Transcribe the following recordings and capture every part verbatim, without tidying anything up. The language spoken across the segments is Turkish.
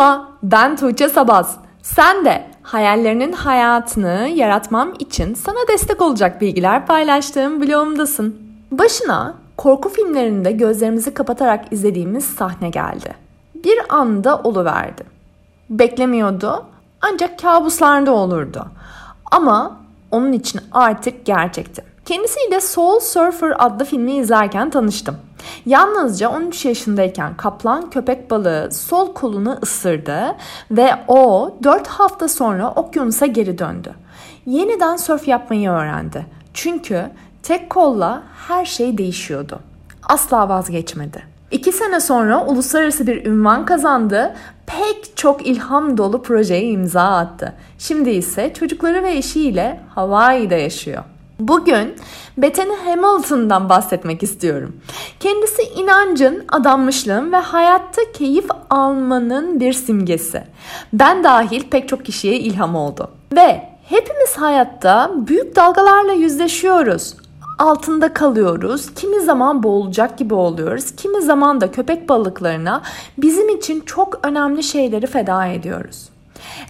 Merhaba, ben Tuğçe Sabaz. Sen de hayallerinin hayatını yaratmam için sana destek olacak bilgiler paylaştığım blogumdasın. Başına korku filmlerinde gözlerimizi kapatarak izlediğimiz sahne geldi. Bir anda oluverdi. Beklemiyordu, ancak kabuslarda olurdu. Ama onun için artık gerçekti. Kendisiyle Soul Surfer adlı filmi izlerken tanıştım. Yalnızca on üç yaşındayken kaplan köpek balığı sol kolunu ısırdı ve o dört hafta sonra okyanusa geri döndü. Yeniden sörf yapmayı öğrendi. Çünkü tek kolla her şey değişiyordu. Asla vazgeçmedi. İki sene sonra uluslararası bir ünvan kazandı. Pek çok ilham dolu projeye imza attı. Şimdi ise çocukları ve eşiyle Hawaii'de yaşıyor. Bugün Bethany Hamilton'dan bahsetmek istiyorum. Kendisi inancın, adanmışlığın ve hayatta keyif almanın bir simgesi. Ben dahil pek çok kişiye ilham oldu. Ve hepimiz hayatta büyük dalgalarla yüzleşiyoruz. Altında kalıyoruz, kimi zaman boğulacak gibi oluyoruz, kimi zaman da köpek balıklarına bizim için çok önemli şeyleri feda ediyoruz.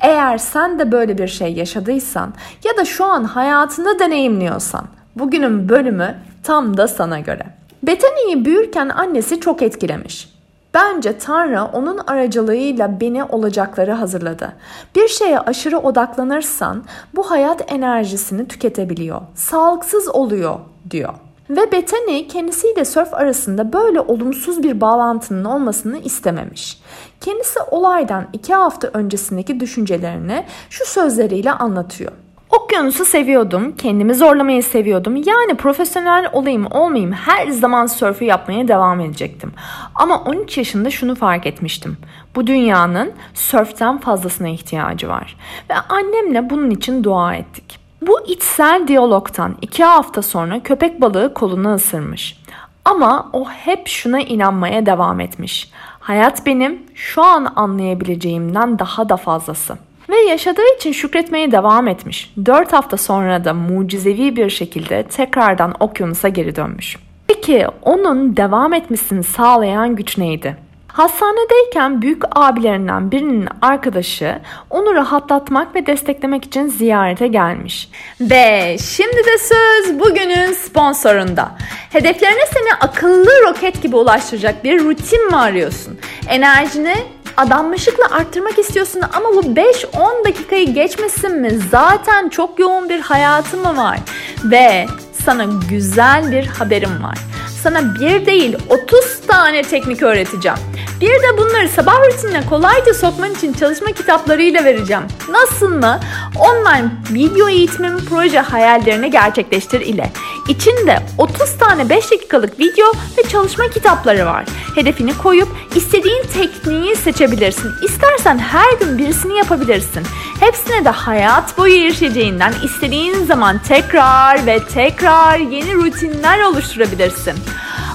Eğer sen de böyle bir şey yaşadıysan ya da şu an hayatında deneyimliyorsan bugünün bölümü tam da sana göre. Bethany'yi büyürken annesi çok etkilemiş. Bence Tanrı onun aracılığıyla beni olacakları hazırladı. Bir şeye aşırı odaklanırsan bu hayat enerjisini tüketebiliyor, sağlıksız oluyor diyor. Ve Bethany kendisiyle sörf arasında böyle olumsuz bir bağlantının olmasını istememiş. Kendisi olaydan iki hafta öncesindeki düşüncelerini şu sözleriyle anlatıyor. Okyanusu seviyordum, kendimi zorlamayı seviyordum. Yani profesyonel olayım olmayayım her zaman sörfü yapmaya devam edecektim. Ama on üç yaşında şunu fark etmiştim. Bu dünyanın sörften fazlasına ihtiyacı var. Ve annemle bunun için dua ettik. Bu içsel diyalogtan iki hafta sonra köpek balığı kolunu ısırmış. Ama o hep şuna inanmaya devam etmiş. Hayat benim şu an anlayabileceğimden daha da fazlası. Ve yaşadığı için şükretmeye devam etmiş. Dört hafta sonra da mucizevi bir şekilde tekrardan okyanusa geri dönmüş. Peki onun devam etmesini sağlayan güç neydi? Hastanedeyken büyük abilerinden birinin arkadaşı onu rahatlatmak ve desteklemek için ziyarete gelmiş. Ve şimdi de söz bugünün sponsorunda. Hedeflerine seni akıllı roket gibi ulaştıracak bir rutin mi arıyorsun? Enerjini adanmışlıkla arttırmak istiyorsun ama bu beş on dakikayı geçmesin mi? Zaten çok yoğun bir hayatın mı var? Ve sana güzel bir haberim var. Sana bir değil otuz tane teknik öğreteceğim. Bir de bunları sabah rutinine kolayca sokman için çalışma kitaplarıyla vereceğim. Nasıl mı? Online video eğitimim proje hayallerini gerçekleştir ile. İçinde otuz tane beş dakikalık video ve çalışma kitapları var. Hedefini koyup istediğin tekniği seçebilirsin. İstersen her gün birisini yapabilirsin. Hepsine de hayat boyu erişeceğinden istediğin zaman tekrar ve tekrar yeni rutinler oluşturabilirsin.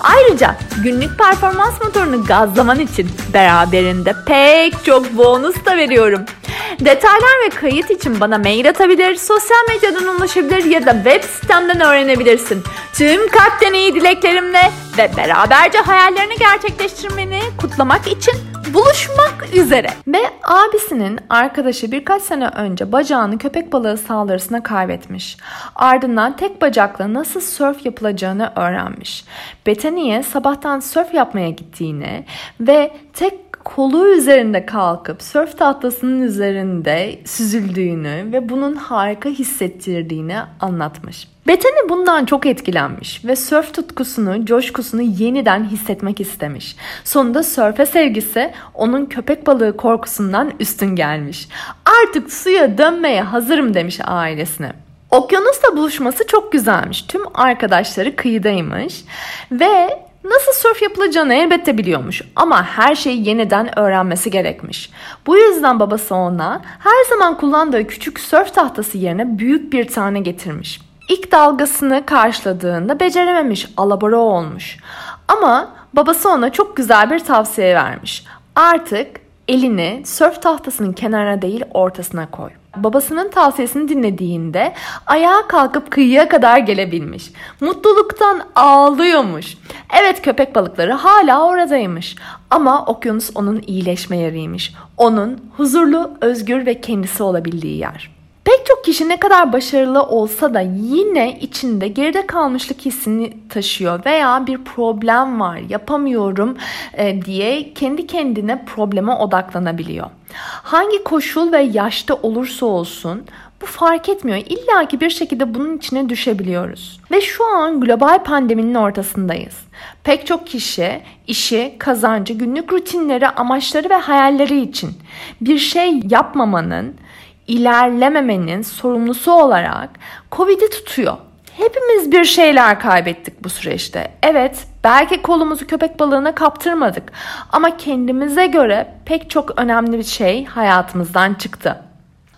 Ayrıca günlük performans motorunu gazlaman için beraberinde pek çok bonus da veriyorum. Detaylar ve kayıt için bana mail atabilir, sosyal medyadan ulaşabilir ya da web sitemden öğrenebilirsin. Tüm kalp deneyi dileklerimle ve beraberce hayallerini gerçekleştirmeni kutlamak için buluşmak üzere. Ve abisinin arkadaşı birkaç sene önce bacağını köpek balığı saldırısına kaybetmiş. Ardından tek bacakla nasıl sörf yapılacağını öğrenmiş. Bethany'ye sabahtan sörf yapmaya gittiğini ve tek kolu üzerinde kalkıp sörf tahtasının üzerinde süzüldüğünü ve bunun harika hissettirdiğini anlatmış. Bethany bundan çok etkilenmiş ve sörf tutkusunu, coşkusunu yeniden hissetmek istemiş. Sonunda sörfe sevgisi onun köpek balığı korkusundan üstün gelmiş. Artık suya dönmeye hazırım demiş ailesine. Okyanusla buluşması çok güzelmiş. Tüm arkadaşları kıyıdaymış ve nasıl sörf yapılacağını elbette biliyormuş ama her şeyi yeniden öğrenmesi gerekmiş. Bu yüzden babası ona her zaman kullandığı küçük sörf tahtası yerine büyük bir tane getirmiş. İlk dalgasını karşıladığında becerememiş, alabora olmuş. Ama babası ona çok güzel bir tavsiye vermiş. Artık elini sörf tahtasının kenarına değil ortasına koy. Babasının tavsiyesini dinlediğinde ayağa kalkıp kıyıya kadar gelebilmiş. Mutluluktan ağlıyormuş. Evet, köpek balıkları hala oradaymış. Ama okyanus onun iyileşme yeriymiş. Onun huzurlu, özgür ve kendisi olabildiği yer. Pek çok kişi ne kadar başarılı olsa da yine içinde geride kalmışlık hissini taşıyor veya bir problem var, yapamıyorum diye kendi kendine probleme odaklanabiliyor. Hangi koşul ve yaşta olursa olsun bu fark etmiyor. İlla ki bir şekilde bunun içine düşebiliyoruz. Ve şu an global pandeminin ortasındayız. Pek çok kişi işi, kazancı, günlük rutinleri, amaçları ve hayalleri için bir şey yapmamanın, İlerlememenin sorumlusu olarak Covid'i tutuyor. Hepimiz bir şeyler kaybettik bu süreçte. Evet, belki kolumuzu köpek balığına kaptırmadık ama kendimize göre pek çok önemli bir şey hayatımızdan çıktı.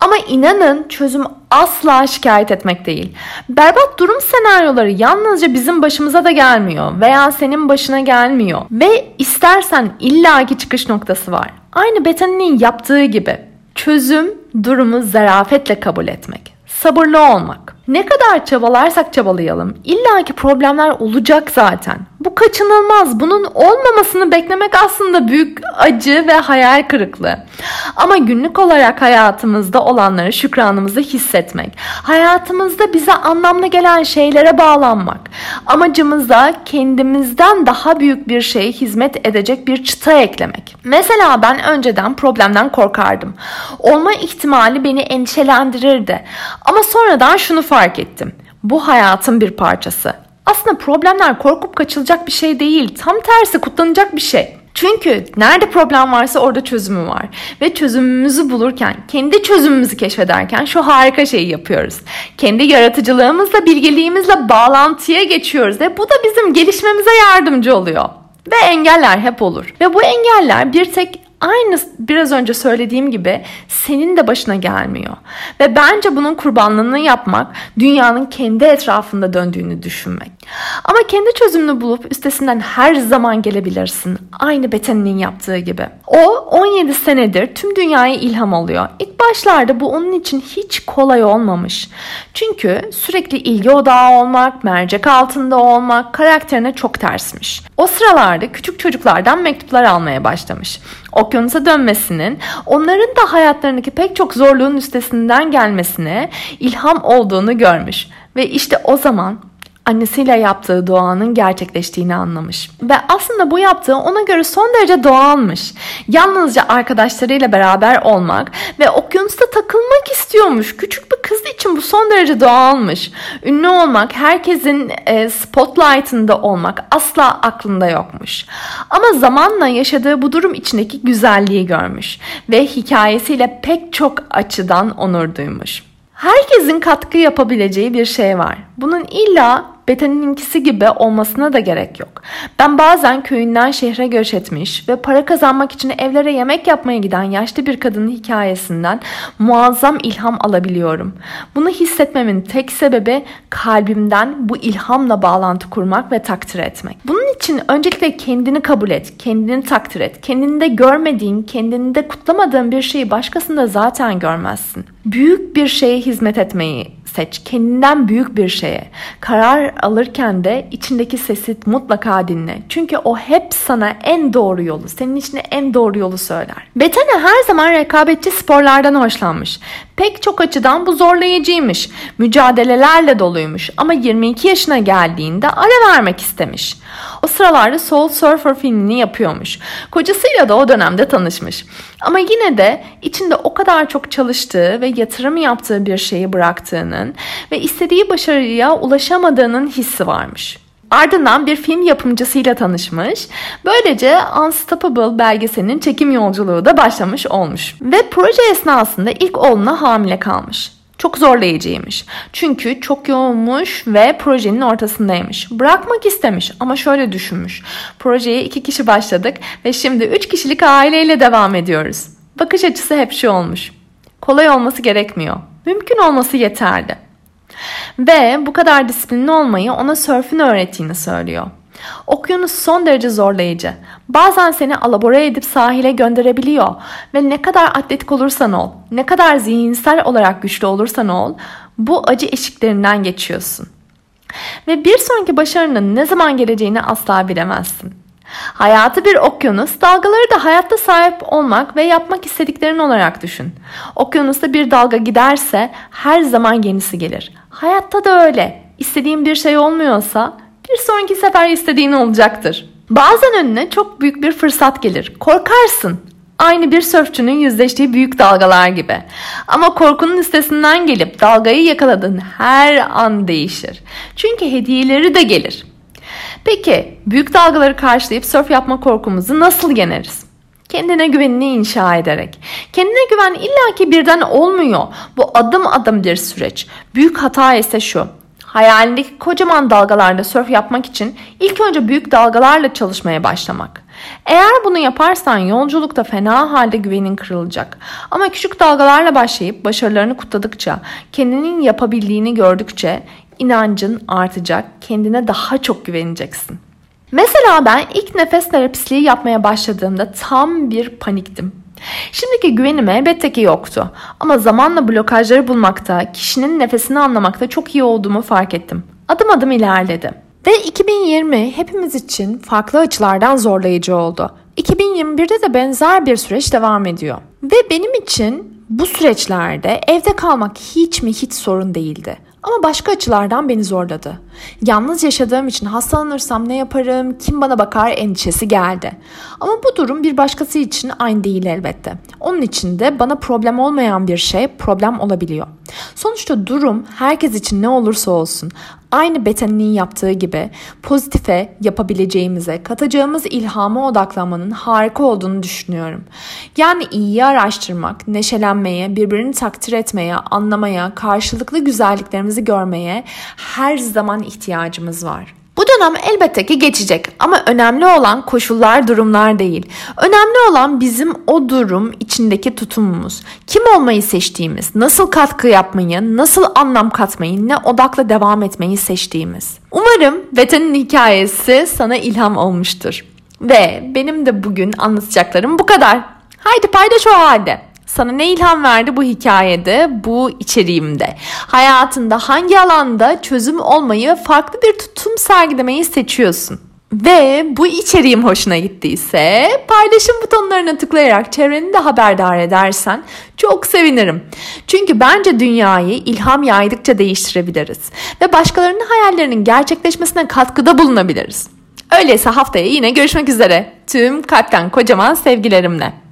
Ama inanın çözüm asla şikayet etmek değil. Berbat durum senaryoları yalnızca bizim başımıza da gelmiyor veya senin başına gelmiyor. Ve istersen illaki çıkış noktası var. Aynı Bethany'nin yaptığı gibi. Çözüm, durumu zarafetle kabul etmek, sabırlı olmak. Ne kadar çabalarsak çabalayalım, illaki problemler olacak zaten. Bu kaçınılmaz, bunun olmamasını beklemek aslında büyük acı ve hayal kırıklığı. Ama günlük olarak hayatımızda olanlara şükranımızı hissetmek, hayatımızda bize anlamlı gelen şeylere bağlanmak, amacımıza kendimizden daha büyük bir şeye hizmet edecek bir çıta eklemek. Mesela ben önceden problemden korkardım. Olma ihtimali beni endişelendirirdi. Ama sonradan şunu fark ettim. Bu hayatın bir parçası. Aslında problemler korkup kaçılacak bir şey değil. Tam tersi kutlanacak bir şey. Çünkü nerede problem varsa orada çözümü var. Ve çözümümüzü bulurken, kendi çözümümüzü keşfederken şu harika şeyi yapıyoruz. Kendi yaratıcılığımızla, bilgeliğimizle bağlantıya geçiyoruz. Ve bu da bizim gelişmemize yardımcı oluyor. Ve engeller hep olur. Ve bu engeller bir tek aynı biraz önce söylediğim gibi senin de başına gelmiyor. Ve bence bunun kurbanlığını yapmak, dünyanın kendi etrafında döndüğünü düşünmek. Ama kendi çözümünü bulup üstesinden her zaman gelebilirsin. Aynı Bethany'nin yaptığı gibi. O on yedi senedir tüm dünyaya ilham alıyor. İlk başlarda bu onun için hiç kolay olmamış. Çünkü sürekli ilgi odağı olmak, mercek altında olmak karakterine çok tersmiş. O sıralarda küçük çocuklardan mektuplar almaya başlamış. Okyanusa dönmesinin, onların da hayatlarındaki pek çok zorluğun üstesinden gelmesine ilham olduğunu görmüş. Ve işte o zaman annesiyle yaptığı doğanın gerçekleştiğini anlamış. Ve aslında bu yaptığı ona göre son derece doğalmış. Yalnızca arkadaşlarıyla beraber olmak ve okyanusta takılmak istiyormuş. Küçük bir kız için bu son derece doğalmış. Ünlü olmak, herkesin spotlight'ında olmak asla aklında yokmuş. Ama zamanla yaşadığı bu durum içindeki güzelliği görmüş. Ve hikayesiyle pek çok açıdan onur duymuş. Herkesin katkı yapabileceği bir şey var. Bunun illa Bethany'ninkisi gibi olmasına da gerek yok. Ben bazen köyünden şehre göç etmiş ve para kazanmak için evlere yemek yapmaya giden yaşlı bir kadının hikayesinden muazzam ilham alabiliyorum. Bunu hissetmemin tek sebebi kalbimden bu ilhamla bağlantı kurmak ve takdir etmek. Bunun için öncelikle kendini kabul et, kendini takdir et. Kendinde görmediğin, kendinde kutlamadığın bir şeyi başkasında zaten görmezsin. Büyük bir şeye hizmet etmeyi seç. Kendinden büyük bir şeye. Karar alırken de içindeki sesi mutlaka dinle. Çünkü o hep sana en doğru yolu, senin içine en doğru yolu söyler. Bethany her zaman rekabetçi sporlardan hoşlanmış. Pek çok açıdan bu zorlayıcıymış. Mücadelelerle doluymuş ama yirmi iki yaşına geldiğinde ara vermek istemiş. O sıralarda Soul Surfer filmini yapıyormuş. Kocasıyla da o dönemde tanışmış. Ama yine de içinde o kadar çok çalıştığı ve yatırım yaptığı bir şeyi bıraktığının ve istediği başarıya ulaşamadığının hissi varmış. Ardından bir film yapımcısıyla tanışmış. Böylece Unstoppable belgeselinin çekim yolculuğu da başlamış olmuş. Ve proje esnasında ilk oğluna hamile kalmış. Çok zorlayıcıymış. Çünkü çok yoğunmuş ve projenin ortasındaymış. Bırakmak istemiş ama şöyle düşünmüş. Projeye iki kişi başladık ve şimdi üç kişilik aileyle devam ediyoruz. Bakış açısı hep şu olmuş. Kolay olması gerekmiyor. Mümkün olması yeterli. Ve bu kadar disiplinli olmayı ona sörfün öğrettiğini söylüyor. Okyanus son derece zorlayıcı. Bazen seni alabora edip sahile gönderebiliyor ve ne kadar atletik olursan ol, ne kadar zihinsel olarak güçlü olursan ol, bu acı eşiklerinden geçiyorsun. Ve bir sonraki başarının ne zaman geleceğini asla bilemezsin. Hayatı bir okyanus, dalgaları da hayatta sahip olmak ve yapmak istediklerin olarak düşün. Okyanusta bir dalga giderse her zaman yenisi gelir. Hayatta da öyle. İstediğin bir şey olmuyorsa bir sonraki sefer istediğin olacaktır. Bazen önüne çok büyük bir fırsat gelir. Korkarsın. Aynı bir sörfçünün yüzleştiği büyük dalgalar gibi. Ama korkunun üstesinden gelip dalgayı yakaladığın her an değişir. Çünkü hediyeleri de gelir. Peki büyük dalgaları karşılayıp sörf yapma korkumuzu nasıl yeneriz? Kendine güvenini inşa ederek. Kendine güven illaki birden olmuyor. Bu adım adım bir süreç. Büyük hata ise şu. Hayalindeki kocaman dalgalarda sörf yapmak için ilk önce büyük dalgalarla çalışmaya başlamak. Eğer bunu yaparsan yolculukta fena halde güvenin kırılacak. Ama küçük dalgalarla başlayıp başarılarını kutladıkça, kendinin yapabildiğini gördükçe inancın artacak, kendine daha çok güveneceksin. Mesela ben ilk nefes terapisliği yapmaya başladığımda tam bir paniktim. Şimdiki güvenim elbette ki yoktu ama zamanla blokajları bulmakta, kişinin nefesini anlamakta çok iyi olduğumu fark ettim. Adım adım ilerledim. Ve iki bin yirmi hepimiz için farklı açılardan zorlayıcı oldu. iki bin yirmi birde de benzer bir süreç devam ediyor. Ve benim için bu süreçlerde evde kalmak hiç mi hiç sorun değildi. Ama başka açılardan beni zorladı. Yalnız yaşadığım için hastalanırsam ne yaparım, kim bana bakar endişesi geldi. Ama bu durum bir başkası için aynı değil elbette. Onun için de bana problem olmayan bir şey problem olabiliyor. Sonuçta durum herkes için ne olursa olsun aynı Bethany'nin yaptığı gibi pozitife, yapabileceğimize, katacağımız ilhama odaklanmanın harika olduğunu düşünüyorum. Yani iyiyi araştırmak, neşelenmeye, birbirini takdir etmeye, anlamaya, karşılıklı güzelliklerimizi görmeye her zaman ihtiyacımız var. Bu dönem elbette ki geçecek ama önemli olan koşullar, durumlar değil. Önemli olan bizim o durum içindeki tutumumuz. Kim olmayı seçtiğimiz, nasıl katkı yapmayı, nasıl anlam katmayı, ne odakla devam etmeyi seçtiğimiz. Umarım Beta'nın hikayesi sana ilham olmuştur. Ve benim de bugün anlatacaklarım bu kadar. Haydi paylaş o halde. Sana ne ilham verdi bu hikayede, bu içeriğimde? Hayatında hangi alanda çözüm olmayı, farklı bir tutum sergilemeyi seçiyorsun? Ve bu içeriğim hoşuna gittiyse paylaşım butonlarına tıklayarak çevreni de haberdar edersen çok sevinirim. Çünkü bence dünyayı ilham yaydıkça değiştirebiliriz ve başkalarının hayallerinin gerçekleşmesine katkıda bulunabiliriz. Öyleyse haftaya yine görüşmek üzere. Tüm kalpten kocaman sevgilerimle.